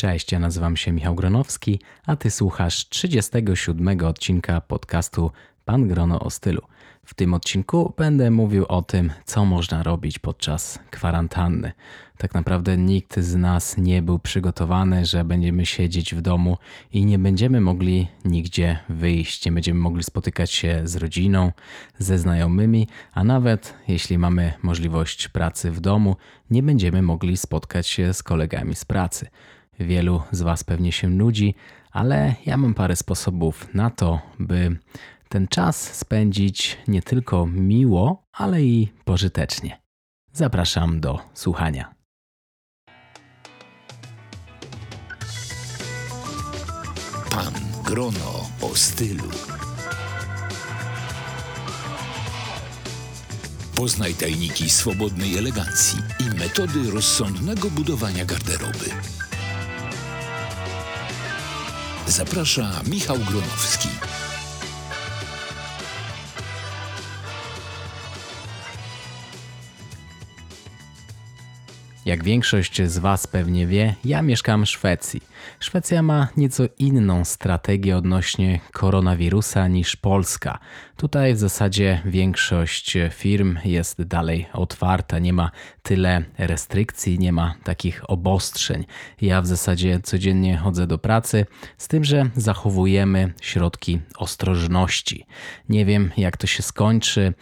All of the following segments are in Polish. Cześć, ja nazywam się Michał Gronowski, a Ty słuchasz 37 odcinka podcastu Pan Grono o Stylu. W tym odcinku będę mówił o tym, co można robić podczas kwarantanny. Tak naprawdę nikt z nas nie był przygotowany, że będziemy siedzieć w domu i nie będziemy mogli nigdzie wyjść, nie będziemy mogli spotykać się z rodziną, ze znajomymi, a nawet jeśli mamy możliwość pracy w domu, nie będziemy mogli spotkać się z kolegami z pracy. Wielu z Was pewnie się nudzi, ale ja mam parę sposobów na to, by ten czas spędzić nie tylko miło, ale i pożytecznie. Zapraszam do słuchania. Pan Grono o Stylu. Poznaj tajniki swobodnej elegancji i metody rozsądnego budowania garderoby. Zaprasza Michał Gronowski. Jak większość z Was pewnie wie, ja mieszkam w Szwecji. Szwecja ma nieco inną strategię odnośnie koronawirusa niż Polska. Tutaj w zasadzie większość firm jest dalej otwarta, nie ma tyle restrykcji, nie ma takich obostrzeń. Ja w zasadzie codziennie chodzę do pracy, z tym, że zachowujemy środki ostrożności. Nie wiem, jak to się skończy,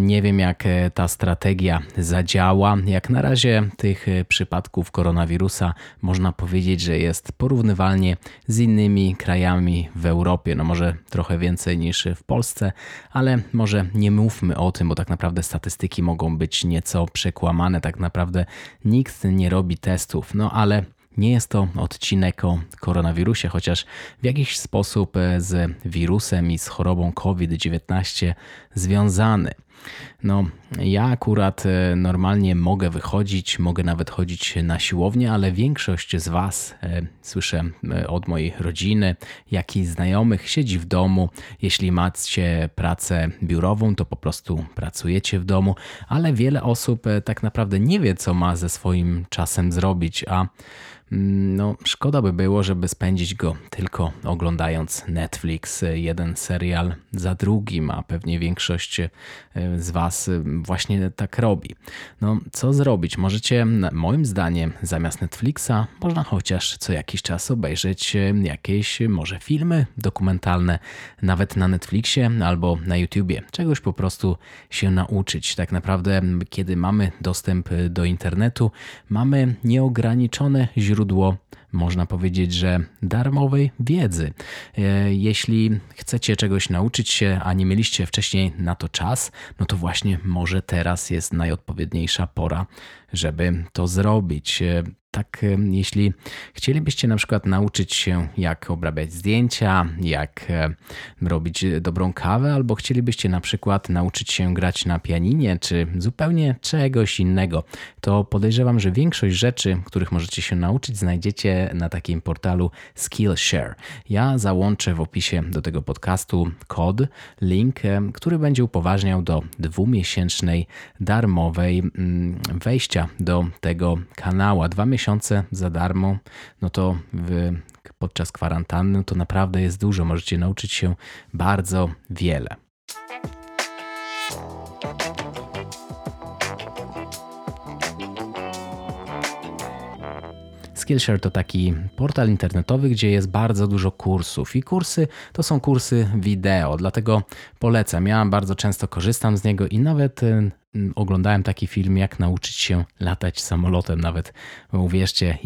nie wiem, jak ta strategia zadziała. Jak na razie tych przypadków koronawirusa można powiedzieć, że jest porównywalnie z innymi krajami w Europie. No może trochę więcej niż w Polsce, ale może nie mówmy o tym, bo tak naprawdę statystyki mogą być nieco przekłamane. Tak naprawdę nikt nie robi testów, no ale nie jest to odcinek o koronawirusie, chociaż w jakiś sposób z wirusem i z chorobą COVID-19 związany. No, ja akurat normalnie mogę wychodzić, mogę nawet chodzić na siłownię, ale większość z Was, słyszę od mojej rodziny, jak i znajomych, siedzi w domu. Jeśli macie pracę biurową, to po prostu pracujecie w domu, ale wiele osób tak naprawdę nie wie, co ma ze swoim czasem zrobić, a no, szkoda by było, żeby spędzić go tylko oglądając Netflix, jeden serial za drugim, a pewnie większość z Was właśnie tak robi. No, co zrobić? Możecie, moim zdaniem, zamiast Netflixa, można chociaż co jakiś czas obejrzeć jakieś może filmy dokumentalne, nawet na Netflixie albo na YouTubie. Czegoś po prostu się nauczyć. Tak naprawdę, kiedy mamy dostęp do internetu, mamy nieograniczone źródło, można powiedzieć, że darmowej wiedzy. Jeśli chcecie czegoś nauczyć się, a nie mieliście wcześniej na to czas, no to właśnie może teraz jest najodpowiedniejsza pora, żeby to zrobić. Tak, jeśli chcielibyście na przykład nauczyć się, jak obrabiać zdjęcia, jak robić dobrą kawę, albo chcielibyście na przykład nauczyć się grać na pianinie, czy zupełnie czegoś innego, to podejrzewam, że większość rzeczy, których możecie się nauczyć, znajdziecie na takim portalu Skillshare. Ja załączę w opisie do tego podcastu kod, link, który będzie upoważniał do 2-miesięcznej darmowej wejścia do tego kanała. 2 miesiące za darmo, no to podczas kwarantanny to naprawdę jest dużo. Możecie nauczyć się bardzo wiele. Skillshare to taki portal internetowy, gdzie jest bardzo dużo kursów i kursy to są kursy wideo, dlatego polecam. Ja bardzo często korzystam z niego i nawet oglądałem taki film, jak nauczyć się latać samolotem, nawet uwierzcie,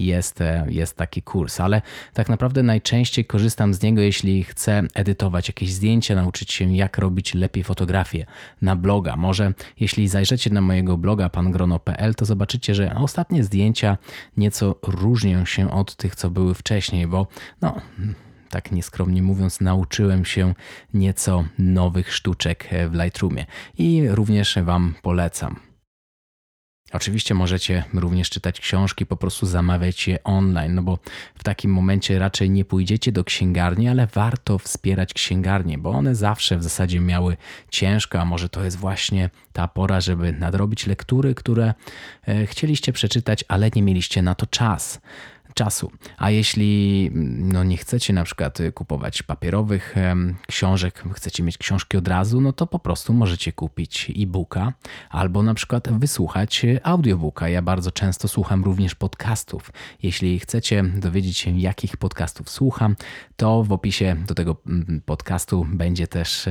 jest taki kurs, ale tak naprawdę najczęściej korzystam z niego, jeśli chcę edytować jakieś zdjęcia, nauczyć się, jak robić lepiej fotografię na bloga. Może jeśli zajrzecie na mojego bloga pangrono.pl, to zobaczycie, że ostatnie zdjęcia nieco różnią się od tych, co były wcześniej, bo no, tak nieskromnie mówiąc, nauczyłem się nieco nowych sztuczek w Lightroomie i również Wam polecam. Oczywiście możecie również czytać książki, po prostu zamawiać je online, no bo w takim momencie raczej nie pójdziecie do księgarni, ale warto wspierać księgarnie, bo one zawsze w zasadzie miały ciężko, a może to jest właśnie ta pora, żeby nadrobić lektury, które chcieliście przeczytać, ale nie mieliście na to czas. czasu. A jeśli nie chcecie na przykład kupować papierowych książek, chcecie mieć książki od razu, no to po prostu możecie kupić e-booka albo na przykład wysłuchać audiobooka. Ja bardzo często słucham również podcastów. Jeśli chcecie dowiedzieć się, jakich podcastów słucham, to w opisie do tego podcastu będzie też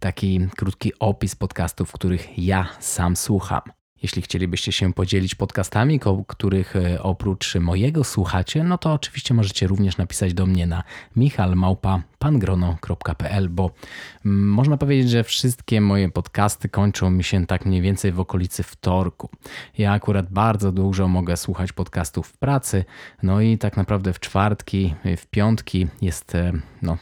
taki krótki opis podcastów, których ja sam słucham. Jeśli chcielibyście się podzielić podcastami, których oprócz mojego słuchacie, no to oczywiście możecie również napisać do mnie na michalmałpa.pangrono.pl, bo można powiedzieć, że wszystkie moje podcasty kończą mi się tak mniej więcej w okolicy wtorku. Ja akurat bardzo dużo mogę słuchać podcastów w pracy, no i tak naprawdę w czwartki, w piątki jest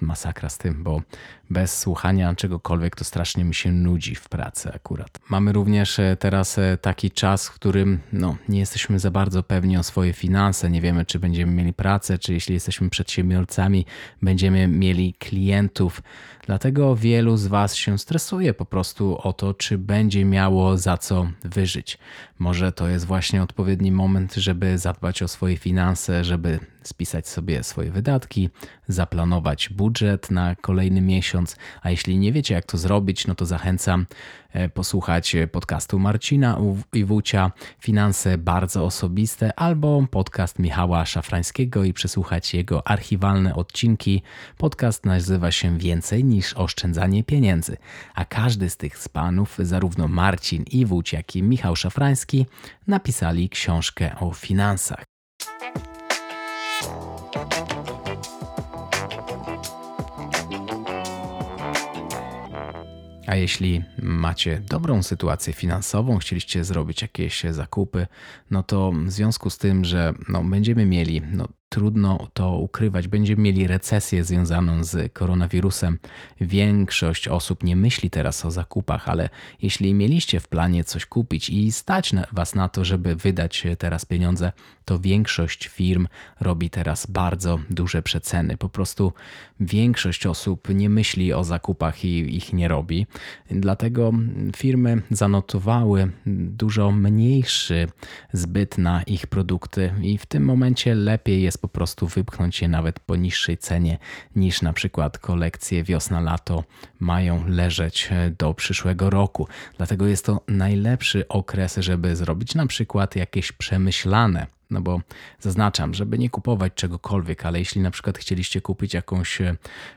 masakra z tym, bo bez słuchania czegokolwiek to strasznie mi się nudzi w pracy akurat. Mamy również teraz taki czas, w którym nie jesteśmy za bardzo pewni o swoje finanse, nie wiemy, czy będziemy mieli pracę, czy jeśli jesteśmy przedsiębiorcami, będziemy mieli klientów. Dlatego wielu z Was się stresuje po prostu o to, czy będzie miało za co wyżyć. Może to jest właśnie odpowiedni moment, żeby zadbać o swoje finanse, żeby spisać sobie swoje wydatki, zaplanować budżet na kolejny miesiąc. A jeśli nie wiecie, jak to zrobić, no to zachęcam posłuchać podcastu Marcina i Wucia Finanse Bardzo Osobiste albo podcast Michała Szafrańskiego i przesłuchać jego archiwalne odcinki. Podcast nazywa się Więcej niż oszczędzanie pieniędzy, a każdy z tych panów, zarówno Marcin i Wuć, jak i Michał Szafrański, napisali książkę o finansach. A jeśli macie dobrą sytuację finansową, chcieliście zrobić jakieś zakupy, no to w związku z tym, że będziemy mieli, trudno to ukrywać, będziemy mieli recesję związaną z koronawirusem. Większość osób nie myśli teraz o zakupach, ale jeśli mieliście w planie coś kupić i stać Was na to, żeby wydać teraz pieniądze, to większość firm robi teraz bardzo duże przeceny. Po prostu większość osób nie myśli o zakupach i ich nie robi. Dlatego firmy zanotowały dużo mniejszy zbyt na ich produkty i w tym momencie lepiej jest po prostu wypchnąć je nawet po niższej cenie niż na przykład kolekcje wiosna-lato mają leżeć do przyszłego roku. Dlatego jest to najlepszy okres, żeby zrobić na przykład jakieś przemyślane, bo zaznaczam, żeby nie kupować czegokolwiek, ale jeśli na przykład chcieliście kupić jakąś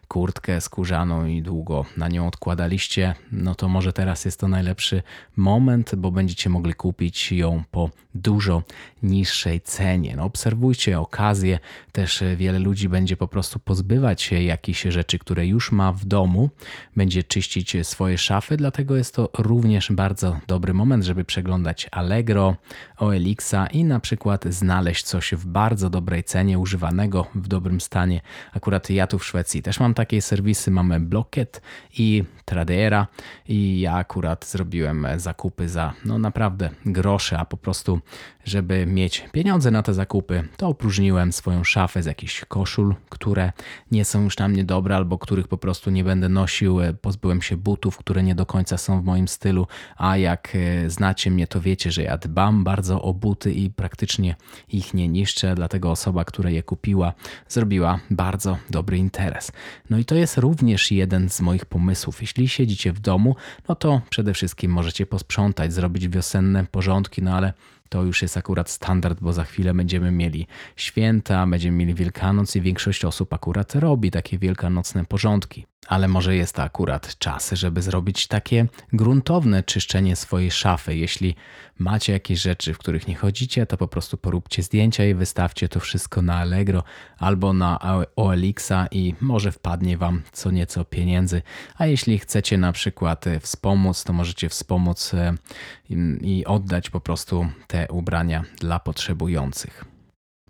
kurtkę skórzaną i długo na nią odkładaliście, no to może teraz jest to najlepszy moment, bo będziecie mogli kupić ją po dużo niższej cenie. Obserwujcie okazję, też wiele ludzi będzie po prostu pozbywać się jakichś rzeczy, które już ma w domu, będzie czyścić swoje szafy, dlatego jest to również bardzo dobry moment, żeby przeglądać Allegro, OLX-a i na przykład znaleźć coś w bardzo dobrej cenie, używanego, w dobrym stanie. Akurat ja tu w Szwecji też mam takie serwisy, mamy Blocket i Tradera i ja akurat zrobiłem zakupy za naprawdę grosze, a po prostu żeby mieć pieniądze na te zakupy, to opróżniłem swoją szafę z jakichś koszul, które nie są już na mnie dobre albo których po prostu nie będę nosił. Pozbyłem się butów, które nie do końca są w moim stylu, a jak znacie mnie, to wiecie, że ja dbam bardzo o buty i praktycznie ich nie niszczę, dlatego osoba, która je kupiła, zrobiła bardzo dobry interes. I to jest również jeden z moich pomysłów. Jeśli siedzicie w domu, no to przede wszystkim możecie posprzątać, zrobić wiosenne porządki, ale to już jest akurat standard, bo za chwilę będziemy mieli święta, będziemy mieli Wielkanoc i większość osób akurat robi takie wielkanocne porządki. Ale może jest to akurat czas, żeby zrobić takie gruntowne czyszczenie swojej szafy. Jeśli macie jakieś rzeczy, w których nie chodzicie, to po prostu poróbcie zdjęcia i wystawcie to wszystko na Allegro albo na OLX-a i może wpadnie Wam co nieco pieniędzy. A jeśli chcecie na przykład wspomóc, to możecie wspomóc i oddać po prostu te ubrania dla potrzebujących.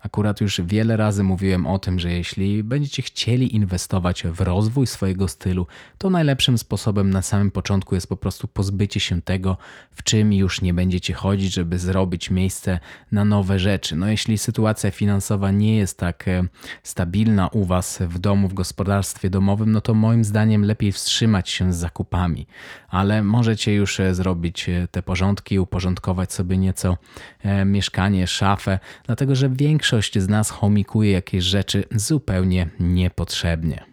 Akurat już wiele razy mówiłem o tym, że jeśli będziecie chcieli inwestować w rozwój swojego stylu, to najlepszym sposobem na samym początku jest po prostu pozbycie się tego, w czym już nie będziecie chodzić, żeby zrobić miejsce na nowe rzeczy. Jeśli sytuacja finansowa nie jest tak stabilna u Was w domu, w gospodarstwie domowym, to moim zdaniem lepiej wstrzymać się z zakupami. Ale możecie już zrobić te porządki, uporządkować sobie nieco mieszkanie, szafę, dlatego że większość większość z nas chomikuje jakieś rzeczy zupełnie niepotrzebnie.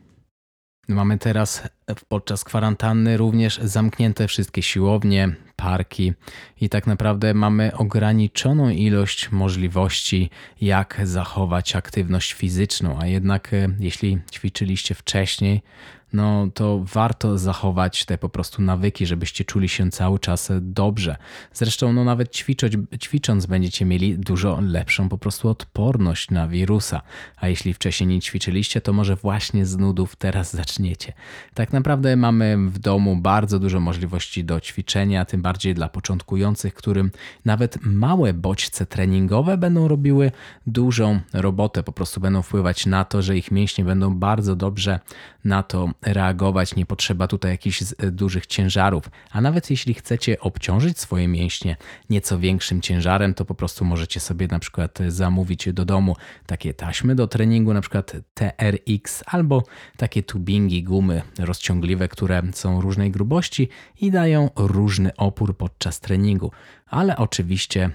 Mamy teraz podczas kwarantanny również zamknięte wszystkie siłownie, parki i tak naprawdę mamy ograniczoną ilość możliwości, jak zachować aktywność fizyczną, a jednak jeśli ćwiczyliście wcześniej, no to warto zachować te po prostu nawyki, żebyście czuli się cały czas dobrze. Zresztą no nawet ćwicząc będziecie mieli dużo lepszą po prostu odporność na wirusa, a jeśli wcześniej nie ćwiczyliście, to może właśnie z nudów teraz zaczniecie. Tak naprawdę mamy w domu bardzo dużo możliwości do ćwiczenia, tym bardziej dla początkujących, którym nawet małe bodźce treningowe będą robiły dużą robotę, po prostu będą wpływać na to, że ich mięśnie będą bardzo dobrze na to reagować, nie potrzeba tutaj jakichś dużych ciężarów, a nawet jeśli chcecie obciążyć swoje mięśnie nieco większym ciężarem, to po prostu możecie sobie na przykład zamówić do domu takie taśmy do treningu, na przykład TRX, albo takie tubingi, gumy rozciągliwe, które są różnej grubości i dają różny opór podczas treningu. Ale oczywiście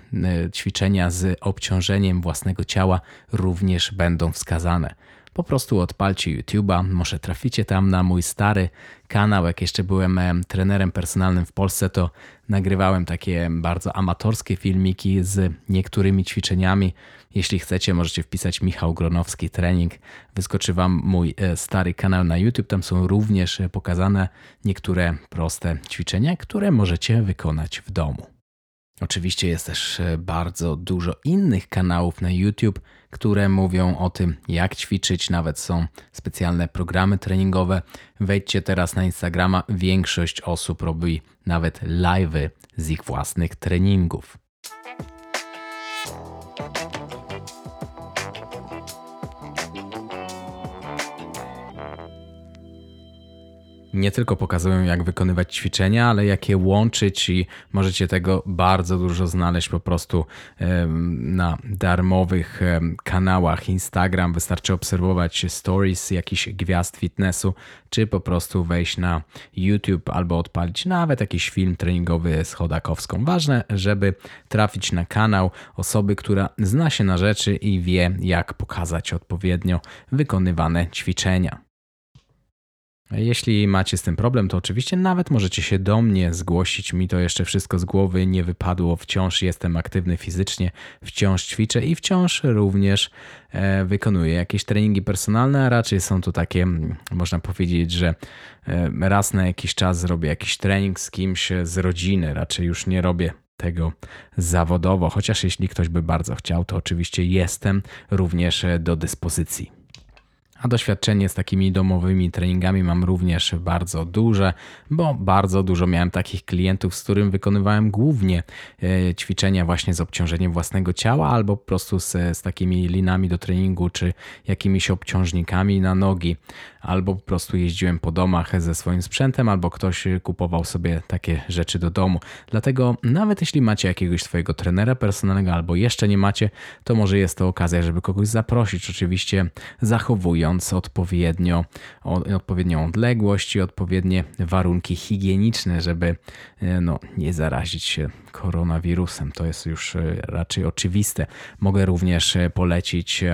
ćwiczenia z obciążeniem własnego ciała również będą wskazane. Po prostu odpalcie YouTube'a, może traficie tam na mój stary kanał. Jak jeszcze byłem trenerem personalnym w Polsce, to nagrywałem takie bardzo amatorskie filmiki z niektórymi ćwiczeniami. Jeśli chcecie, możecie wpisać Michał Gronowski trening. Wyskoczy wam mój stary kanał na YouTube. Tam są również pokazane niektóre proste ćwiczenia, które możecie wykonać w domu. Oczywiście jest też bardzo dużo innych kanałów na YouTube, które mówią o tym, jak ćwiczyć, nawet są specjalne programy treningowe. Wejdźcie teraz na Instagrama, większość osób robi nawet live'y z ich własnych treningów. Nie tylko pokazują, jak wykonywać ćwiczenia, ale jak je łączyć i możecie tego bardzo dużo znaleźć po prostu na darmowych kanałach Instagram. Wystarczy obserwować stories jakichś gwiazd fitnessu, czy po prostu wejść na YouTube albo odpalić nawet jakiś film treningowy z Chodakowską. Ważne, żeby trafić na kanał osoby, która zna się na rzeczy i wie, jak pokazać odpowiednio wykonywane ćwiczenia. Jeśli macie z tym problem, to oczywiście nawet możecie się do mnie zgłosić. Mi to jeszcze wszystko z głowy nie wypadło. Wciąż jestem aktywny fizycznie, wciąż ćwiczę i wciąż również wykonuję jakieś treningi personalne, a raczej są to takie, można powiedzieć, że raz na jakiś czas zrobię jakiś trening z kimś z rodziny. Raczej już nie robię tego zawodowo, chociaż jeśli ktoś by bardzo chciał, to oczywiście jestem również do dyspozycji. A doświadczenie z takimi domowymi treningami mam również bardzo duże, bo bardzo dużo miałem takich klientów, z którym wykonywałem głównie ćwiczenia właśnie z obciążeniem własnego ciała albo po prostu z takimi linami do treningu czy jakimiś obciążnikami na nogi, albo po prostu jeździłem po domach ze swoim sprzętem, albo ktoś kupował sobie takie rzeczy do domu. Dlatego nawet jeśli macie jakiegoś swojego trenera personalnego albo jeszcze nie macie, to może jest to okazja, żeby kogoś zaprosić, oczywiście zachowując odpowiednią odległość i odpowiednie warunki higieniczne, żeby nie zarazić się koronawirusem. To jest już raczej oczywiste. Mogę również polecić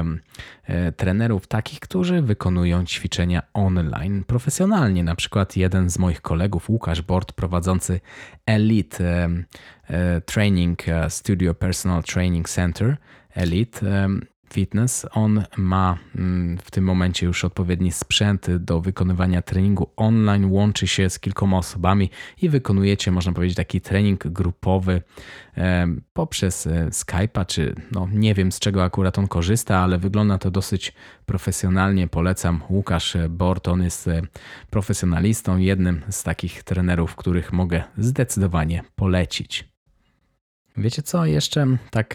trenerów takich, którzy wykonują ćwiczenia online profesjonalnie. Na przykład jeden z moich kolegów, Łukasz Bord, prowadzący Elite Training Studio Personal Training Center, Elite Fitness. On ma w tym momencie już odpowiedni sprzęt do wykonywania treningu online, łączy się z kilkoma osobami i wykonujecie, można powiedzieć, taki trening grupowy poprzez Skype'a, czy nie wiem, z czego akurat on korzysta, ale wygląda to dosyć profesjonalnie. Polecam. Łukasz Bord, on jest profesjonalistą, jednym z takich trenerów, których mogę zdecydowanie polecić. Wiecie co, jeszcze tak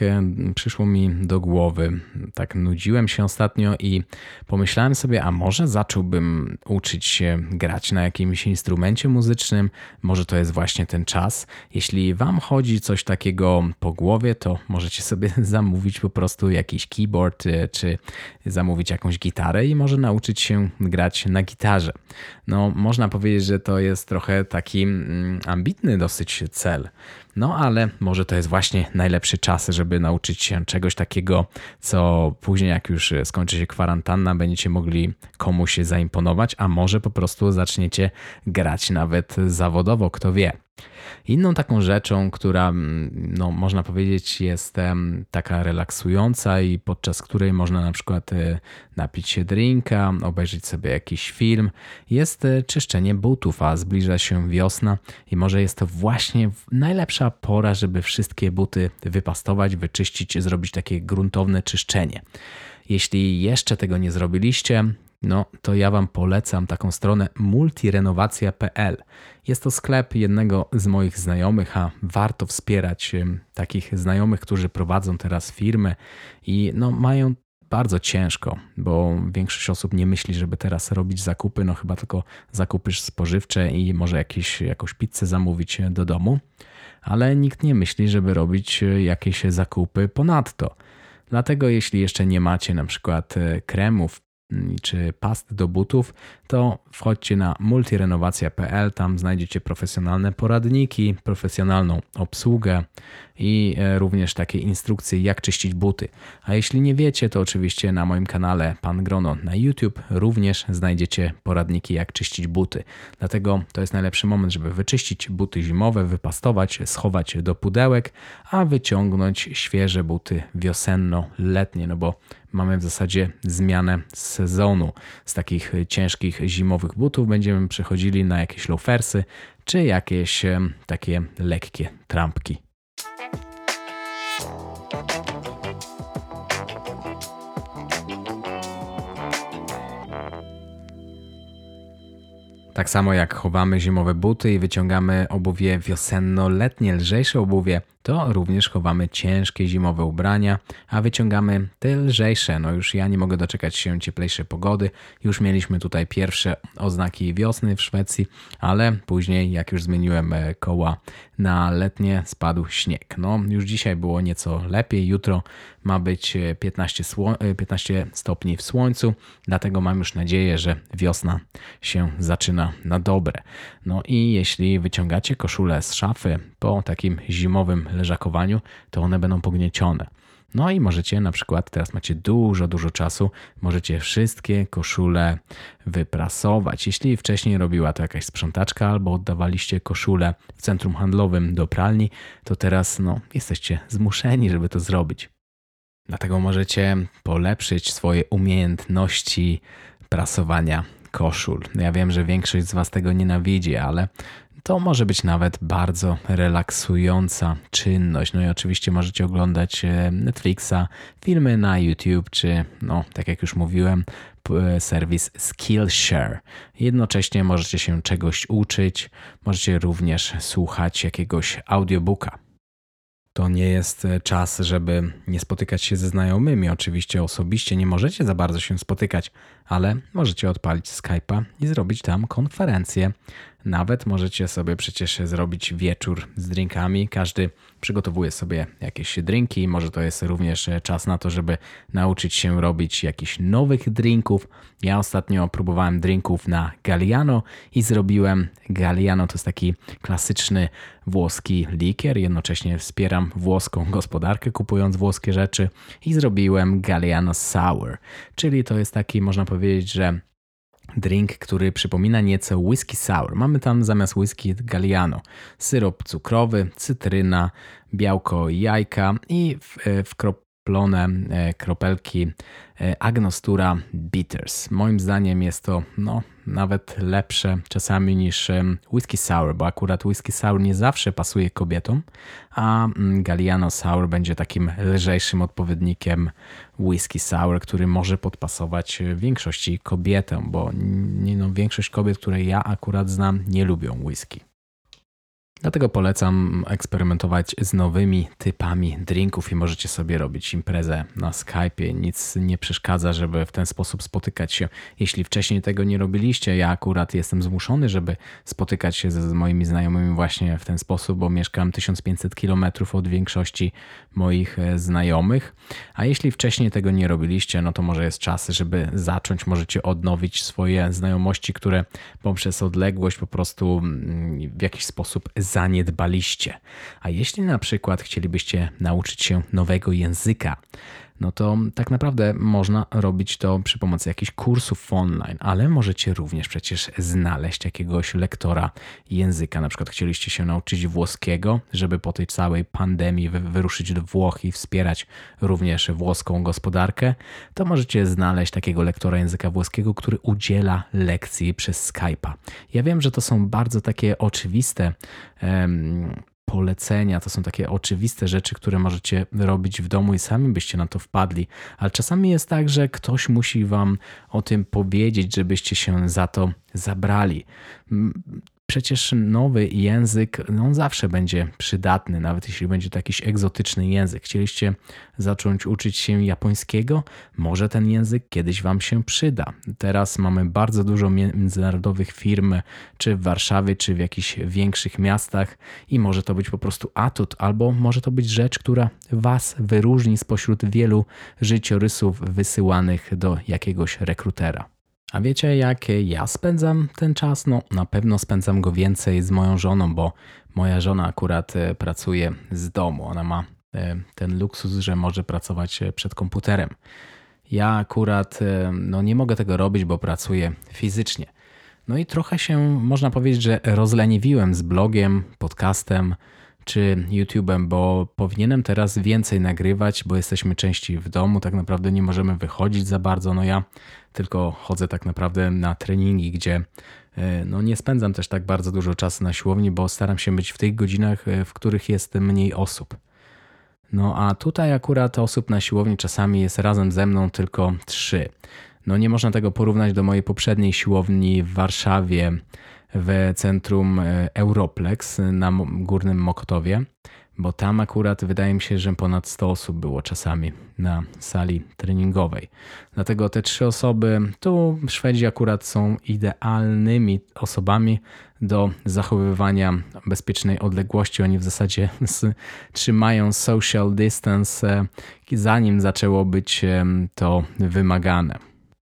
przyszło mi do głowy, tak nudziłem się ostatnio i pomyślałem sobie, a może zacząłbym uczyć się grać na jakimś instrumencie muzycznym, może to jest właśnie ten czas. Jeśli wam chodzi coś takiego po głowie, to możecie sobie zamówić po prostu jakiś keyboard, czy zamówić jakąś gitarę i może nauczyć się grać na gitarze. Można powiedzieć, że to jest trochę taki ambitny dosyć cel, ale może to jest jest właśnie najlepszy czas, żeby nauczyć się czegoś takiego, co później, jak już skończy się kwarantanna, będziecie mogli komuś zaimponować, a może po prostu zaczniecie grać nawet zawodowo, kto wie. Inną taką rzeczą, która można powiedzieć jest taka relaksująca i podczas której można na przykład napić się drinka, obejrzeć sobie jakiś film, jest czyszczenie butów, a zbliża się wiosna i może jest to właśnie najlepsza pora, żeby wszystkie buty wypastować, wyczyścić, zrobić takie gruntowne czyszczenie. Jeśli jeszcze tego nie zrobiliście, to ja Wam polecam taką stronę multirenowacja.pl. Jest to sklep jednego z moich znajomych, a warto wspierać takich znajomych, którzy prowadzą teraz firmy i mają bardzo ciężko, bo większość osób nie myśli, żeby teraz robić zakupy, chyba tylko zakupy spożywcze i może jakąś pizzę zamówić do domu, ale nikt nie myśli, żeby robić jakieś zakupy ponadto. Dlatego jeśli jeszcze nie macie na przykład kremów, czy past do butów, to wchodźcie na multirenowacja.pl, tam znajdziecie profesjonalne poradniki, profesjonalną obsługę i również takie instrukcje, jak czyścić buty. A jeśli nie wiecie, to oczywiście na moim kanale Pan Grono na YouTube również znajdziecie poradniki, jak czyścić buty. Dlatego to jest najlepszy moment, żeby wyczyścić buty zimowe, wypastować, schować do pudełek, a wyciągnąć świeże buty wiosenno-letnie, bo mamy w zasadzie zmianę sezonu. Z takich ciężkich zimowych butów będziemy przechodzili na jakieś loafersy czy jakieś takie lekkie trampki. Tak samo jak chowamy zimowe buty i wyciągamy obuwie wiosenno-letnie, lżejsze obuwie, to również chowamy ciężkie zimowe ubrania, a wyciągamy te lżejsze. Już ja nie mogę doczekać się cieplejszej pogody. Już mieliśmy tutaj pierwsze oznaki wiosny w Szwecji, ale później, jak już zmieniłem koła na letnie, spadł śnieg. Już dzisiaj było nieco lepiej, jutro ma być 15 stopni w słońcu, dlatego mam już nadzieję, że wiosna się zaczyna na dobre. I jeśli wyciągacie koszulę z szafy po takim zimowym leżakowaniu, to one będą pogniecione. I możecie na przykład, teraz macie dużo czasu, możecie wszystkie koszule wyprasować. Jeśli wcześniej robiła to jakaś sprzątaczka albo oddawaliście koszulę w centrum handlowym do pralni, to teraz jesteście zmuszeni, żeby to zrobić. Dlatego możecie polepszyć swoje umiejętności prasowania koszul. Ja wiem, że większość z Was tego nienawidzi, ale to może być nawet bardzo relaksująca czynność. I oczywiście możecie oglądać Netflixa, filmy na YouTube, czy tak jak już mówiłem, serwis Skillshare. Jednocześnie możecie się czegoś uczyć, możecie również słuchać jakiegoś audiobooka. To nie jest czas, żeby nie spotykać się ze znajomymi. Oczywiście osobiście nie możecie za bardzo się spotykać, ale możecie odpalić Skype'a i zrobić tam konferencję. Nawet możecie sobie przecież zrobić wieczór z drinkami. Każdy przygotowuje sobie jakieś drinki. Może to jest również czas na to, żeby nauczyć się robić jakichś nowych drinków. Ja ostatnio próbowałem drinków na Galliano i zrobiłem Galliano. To jest taki klasyczny włoski likier. Jednocześnie wspieram włoską gospodarkę, kupując włoskie rzeczy. I zrobiłem Galliano Sour. Czyli to jest taki, można powiedzieć, że drink, który przypomina nieco whisky sour. Mamy tam zamiast whisky Galliano, syrop cukrowy, cytryna, białko jajka i wkroplone kropelki Angostura Bitters. Moim zdaniem jest to nawet lepsze czasami niż whisky sour, bo akurat whisky sour nie zawsze pasuje kobietom, a Galliano sour będzie takim lżejszym odpowiednikiem whisky sour, który może podpasować większości kobietom, bo większość kobiet, które ja akurat znam, nie lubią whisky. Dlatego polecam eksperymentować z nowymi typami drinków i możecie sobie robić imprezę na Skype'ie. Nic nie przeszkadza, żeby w ten sposób spotykać się. Jeśli wcześniej tego nie robiliście, ja akurat jestem zmuszony, żeby spotykać się z moimi znajomymi właśnie w ten sposób, bo mieszkam 1500 km od większości moich znajomych. A jeśli wcześniej tego nie robiliście, to może jest czas, żeby zacząć. Możecie odnowić swoje znajomości, które poprzez odległość po prostu w jakiś sposób zaniedbaliście. A jeśli na przykład chcielibyście nauczyć się nowego języka, no to tak naprawdę można robić to przy pomocy jakichś kursów online, ale możecie również przecież znaleźć jakiegoś lektora języka. Na przykład chcieliście się nauczyć włoskiego, żeby po tej całej pandemii wyruszyć do Włoch i wspierać również włoską gospodarkę, to możecie znaleźć takiego lektora języka włoskiego, który udziela lekcji przez Skype'a. Ja wiem, że to są bardzo takie oczywiste polecenia, to są takie oczywiste rzeczy, które możecie robić w domu i sami byście na to wpadli, ale czasami jest tak, że ktoś musi wam o tym powiedzieć, żebyście się za to zabrali. Przecież nowy język, no on zawsze będzie przydatny, nawet jeśli będzie to jakiś egzotyczny język. Chcieliście zacząć uczyć się japońskiego? Może ten język kiedyś wam się przyda. Teraz mamy bardzo dużo międzynarodowych firm, czy w Warszawie, czy w jakichś większych miastach i może to być po prostu atut, albo może to być rzecz, która was wyróżni spośród wielu życiorysów wysyłanych do jakiegoś rekrutera. A wiecie, jak ja spędzam ten czas? No na pewno spędzam go więcej z moją żoną, bo moja żona akurat pracuje z domu. Ona ma ten luksus, że może pracować przed komputerem. Ja akurat no nie mogę tego robić, bo pracuję fizycznie. No i trochę się, można powiedzieć, że rozleniwiłem z blogiem, podcastem czy YouTube'em, bo powinienem teraz więcej nagrywać, bo jesteśmy częściej w domu, tak naprawdę nie możemy wychodzić za bardzo. No ja tylko chodzę tak naprawdę na treningi, gdzie no nie spędzam też tak bardzo dużo czasu na siłowni, bo staram się być w tych godzinach, w których jest mniej osób. No a tutaj akurat osób na siłowni czasami jest razem ze mną tylko 3. No nie można tego porównać do mojej poprzedniej siłowni w Warszawie, w centrum Europlex na Górnym Mokotowie, bo tam akurat wydaje mi się, że ponad 100 osób było czasami na sali treningowej. Dlatego te 3 osoby, tu Szwedzi akurat są idealnymi osobami do zachowywania bezpiecznej odległości. Oni w zasadzie trzymają social distance, zanim zaczęło być to wymagane.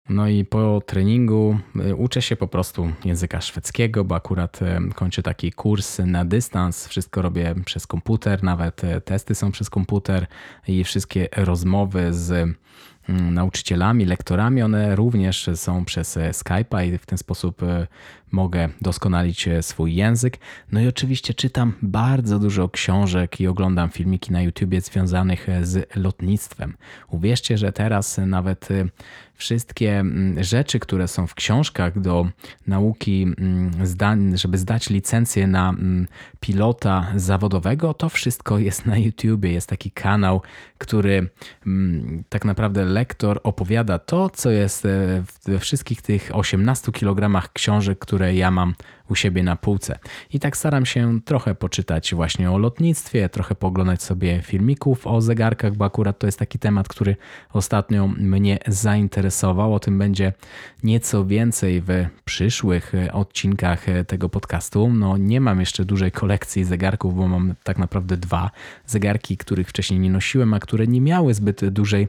No i po treningu uczę się po prostu języka szwedzkiego, bo akurat kończę taki kurs na dystans. Wszystko robię przez komputer, nawet testy są przez komputer i wszystkie rozmowy z nauczycielami, lektorami, one również są przez Skype'a i w ten sposób mogę doskonalić swój język. No i oczywiście czytam bardzo dużo książek i oglądam filmiki na YouTubie związanych z lotnictwem. Uwierzcie, że teraz nawet wszystkie rzeczy, które są w książkach do nauki, żeby zdać licencję na pilota zawodowego, to wszystko jest na YouTubie. Jest taki kanał, który tak naprawdę lektor opowiada to, co jest we wszystkich tych 18 kg książek, które ja mam u siebie na półce. I tak staram się trochę poczytać właśnie o lotnictwie, trochę pooglądać sobie filmików o zegarkach, bo akurat to jest taki temat, który ostatnio mnie zainteresował. O tym będzie nieco więcej w przyszłych odcinkach tego podcastu. No nie mam jeszcze dużej kolekcji zegarków, bo mam tak naprawdę 2 zegarki, których wcześniej nie nosiłem, a które nie miały zbyt dużej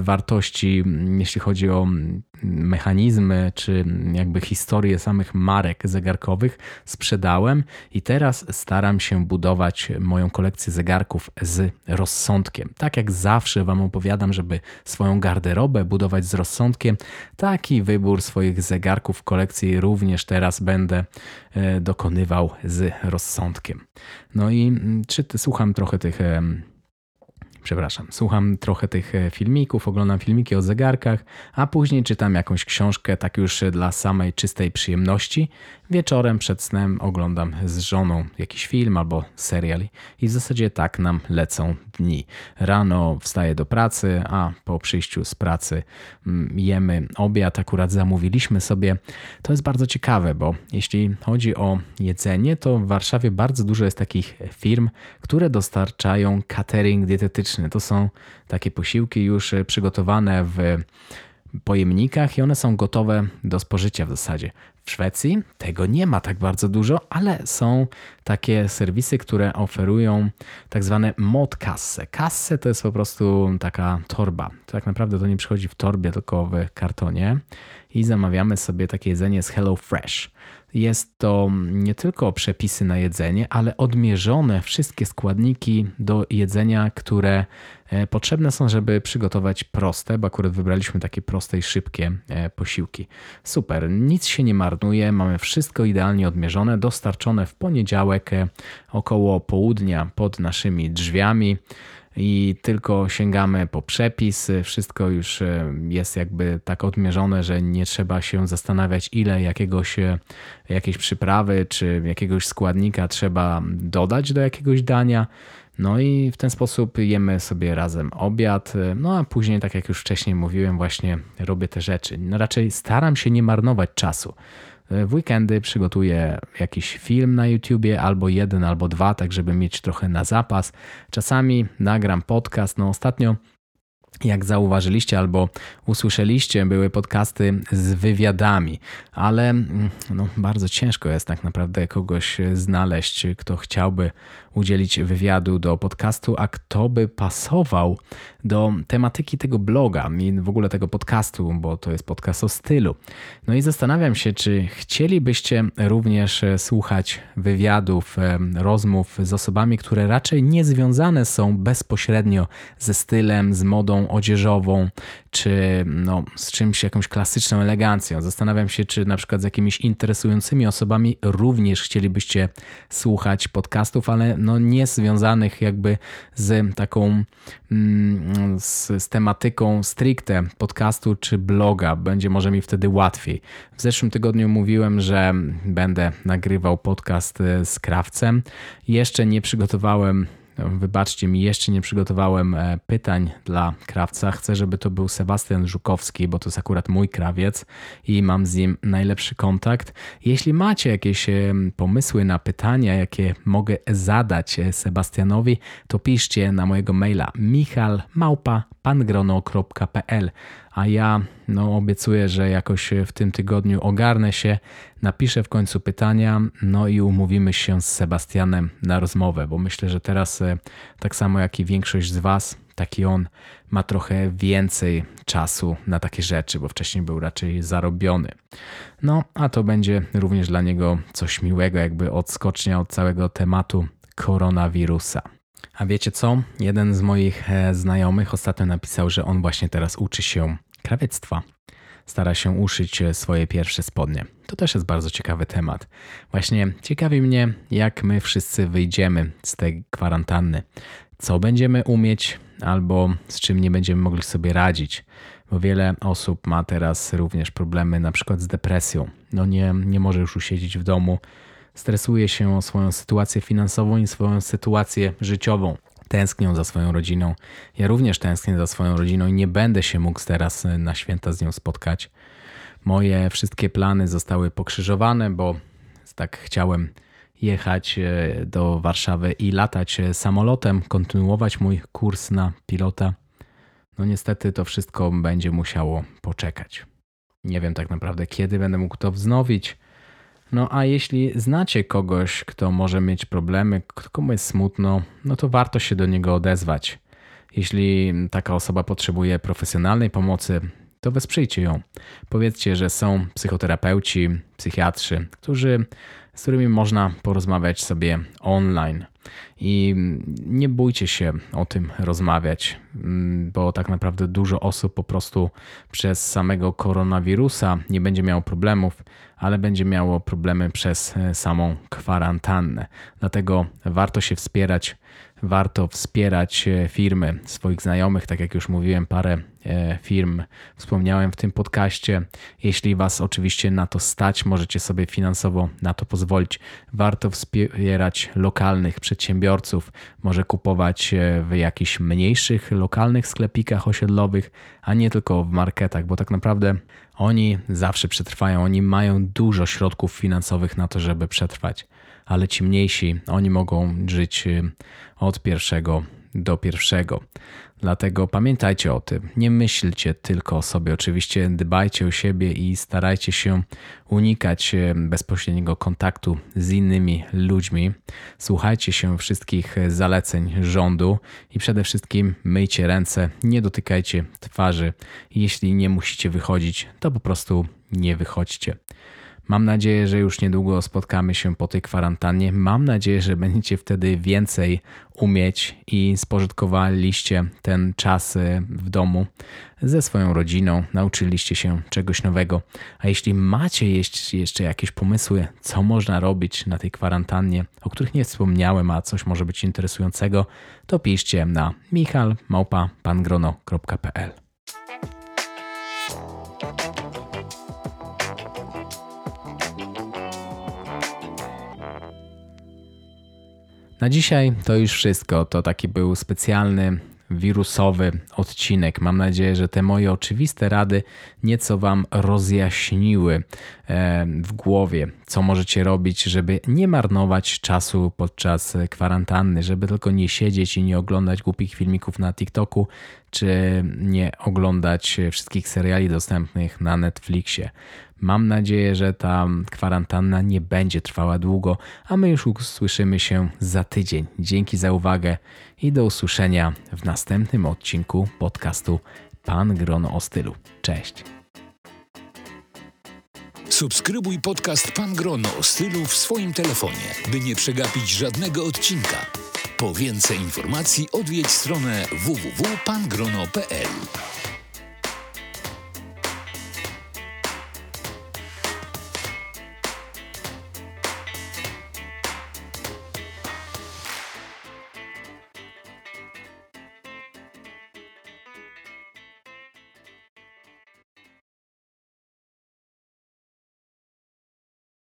wartości, jeśli chodzi o mechanizmy, czy jakby historię samych marek zegarkowych, sprzedałem i teraz staram się budować moją kolekcję zegarków z rozsądkiem. Tak jak zawsze wam opowiadam, żeby swoją garderobę budować z rozsądkiem, taki wybór swoich zegarków w kolekcji również teraz będę dokonywał z rozsądkiem. No i słucham trochę tych filmików, oglądam filmiki o zegarkach, a później czytam jakąś książkę, tak już dla samej czystej przyjemności. Wieczorem przed snem oglądam z żoną jakiś film albo serial i w zasadzie tak nam lecą dni. Rano wstaję do pracy, a po przyjściu z pracy jemy obiad. Akurat zamówiliśmy sobie. To jest bardzo ciekawe, bo jeśli chodzi o jedzenie, to w Warszawie bardzo dużo jest takich firm, które dostarczają catering dietetyczny. To są takie posiłki już przygotowane w pojemnikach i one są gotowe do spożycia w zasadzie. W Szwecji tego nie ma tak bardzo dużo, ale są takie serwisy, które oferują tak zwane mod kasse. Kasse to jest po prostu taka torba. Tak naprawdę to nie przychodzi w torbie, tylko w kartonie i zamawiamy sobie takie jedzenie z Hello Fresh. Jest to nie tylko przepisy na jedzenie, ale odmierzone wszystkie składniki do jedzenia, które potrzebne są, żeby przygotować proste, bo akurat wybraliśmy takie proste i szybkie posiłki. Super, nic się nie marnuje, mamy wszystko idealnie odmierzone, dostarczone w poniedziałek około południa pod naszymi drzwiami. I tylko sięgamy po przepis, wszystko już jest jakby tak odmierzone, że nie trzeba się zastanawiać, ile jakiejś przyprawy czy jakiegoś składnika trzeba dodać do jakiegoś dania. No i w ten sposób jemy sobie razem obiad, no a później, tak jak już wcześniej mówiłem, właśnie robię te rzeczy. No raczej staram się nie marnować czasu. W weekendy przygotuję jakiś film na YouTubie, albo jeden, albo dwa, tak żeby mieć trochę na zapas. Czasami nagram podcast, no ostatnio, jak zauważyliście albo usłyszeliście, były podcasty z wywiadami, ale no, bardzo ciężko jest tak naprawdę kogoś znaleźć, kto chciałby udzielić wywiadu do podcastu, a kto by pasował do tematyki tego bloga i w ogóle tego podcastu, bo to jest podcast o stylu. No i zastanawiam się, czy chcielibyście również słuchać wywiadów, rozmów z osobami, które raczej nie związane są bezpośrednio ze stylem, z modą odzieżową, czy no, z czymś, jakąś klasyczną elegancją. Zastanawiam się, czy na przykład z jakimiś interesującymi osobami również chcielibyście słuchać podcastów, ale no, nie związanych jakby z taką z tematyką stricte podcastu czy bloga. Będzie może mi wtedy łatwiej. W zeszłym tygodniu mówiłem, że będę nagrywał podcast z Krawcem. Jeszcze nie przygotowałem, wybaczcie mi, jeszcze nie przygotowałem pytań dla krawca. Chcę, żeby to był Sebastian Żukowski, bo to jest akurat mój krawiec i mam z nim najlepszy kontakt. Jeśli macie jakieś pomysły na pytania, jakie mogę zadać Sebastianowi, to piszcie na mojego maila michal@pangrono.pl. A ja no, obiecuję, że jakoś w tym tygodniu ogarnę się, napiszę w końcu pytania, no i umówimy się z Sebastianem na rozmowę, bo myślę, że teraz tak samo jak i większość z Was, taki on ma trochę więcej czasu na takie rzeczy, bo wcześniej był raczej zarobiony. No a to będzie również dla niego coś miłego, jakby odskocznia od całego tematu koronawirusa. A wiecie co? Jeden z moich znajomych ostatnio napisał, że on właśnie teraz uczy się krawiectwa. Stara się uszyć swoje pierwsze spodnie. To też jest bardzo ciekawy temat. Właśnie ciekawi mnie, jak my wszyscy wyjdziemy z tej kwarantanny. Co będziemy umieć albo z czym nie będziemy mogli sobie radzić. Bo wiele osób ma teraz również problemy na przykład z depresją. No nie może już usiedzieć w domu. Stresuje się o swoją sytuację finansową i swoją sytuację życiową. Tęsknią za swoją rodziną. Ja również tęsknię za swoją rodziną i nie będę się mógł teraz na święta z nią spotkać. Moje wszystkie plany zostały pokrzyżowane, bo tak chciałem jechać do Warszawy i latać samolotem, kontynuować mój kurs na pilota. No niestety to wszystko będzie musiało poczekać. Nie wiem tak naprawdę, kiedy będę mógł to wznowić. No a jeśli znacie kogoś, kto może mieć problemy, komu jest smutno, no to warto się do niego odezwać. Jeśli taka osoba potrzebuje profesjonalnej pomocy, to wesprzyjcie ją. Powiedzcie, że są psychoterapeuci, psychiatrzy, z którymi można porozmawiać sobie online. I nie bójcie się o tym rozmawiać, bo tak naprawdę dużo osób po prostu przez samego koronawirusa nie będzie miało problemów, ale będzie miało problemy przez samą kwarantannę. Dlatego warto się wspierać, warto wspierać firmy swoich znajomych, tak jak już mówiłem, parę firm wspomniałem w tym podcaście. Jeśli Was oczywiście na to stać, możecie sobie finansowo na to pozwolić. Warto wspierać lokalnych przedsiębiorców, może kupować w jakichś mniejszych, lokalnych sklepikach osiedlowych, a nie tylko w marketach, bo tak naprawdę oni zawsze przetrwają, oni mają dużo środków finansowych na to, żeby przetrwać, ale ci mniejsi, oni mogą żyć od pierwszego do pierwszego. Dlatego pamiętajcie o tym, nie myślcie tylko o sobie. Oczywiście dbajcie o siebie i starajcie się unikać bezpośredniego kontaktu z innymi ludźmi. Słuchajcie się wszystkich zaleceń rządu i przede wszystkim myjcie ręce, nie dotykajcie twarzy. Jeśli nie musicie wychodzić, to po prostu nie wychodźcie. Mam nadzieję, że już niedługo spotkamy się po tej kwarantannie. Mam nadzieję, że będziecie wtedy więcej umieć i spożytkowaliście ten czas w domu ze swoją rodziną, nauczyliście się czegoś nowego. A jeśli macie jeszcze jakieś pomysły, co można robić na tej kwarantannie, o których nie wspomniałem, a coś może być interesującego, to piszcie na michal@pangrono.pl. Na dzisiaj to już wszystko. To taki był specjalny, wirusowy odcinek. Mam nadzieję, że te moje oczywiste rady nieco Wam rozjaśniły w głowie, co możecie robić, żeby nie marnować czasu podczas kwarantanny, żeby tylko nie siedzieć i nie oglądać głupich filmików na TikToku, czy nie oglądać wszystkich seriali dostępnych na Netflixie. Mam nadzieję, że ta kwarantanna nie będzie trwała długo, a my już usłyszymy się za tydzień. Dzięki za uwagę i do usłyszenia w następnym odcinku podcastu Pan Grono o Stylu. Cześć! Subskrybuj podcast Pan Grono o Stylu w swoim telefonie, by nie przegapić żadnego odcinka. Po więcej informacji odwiedź stronę www.pangrono.pl.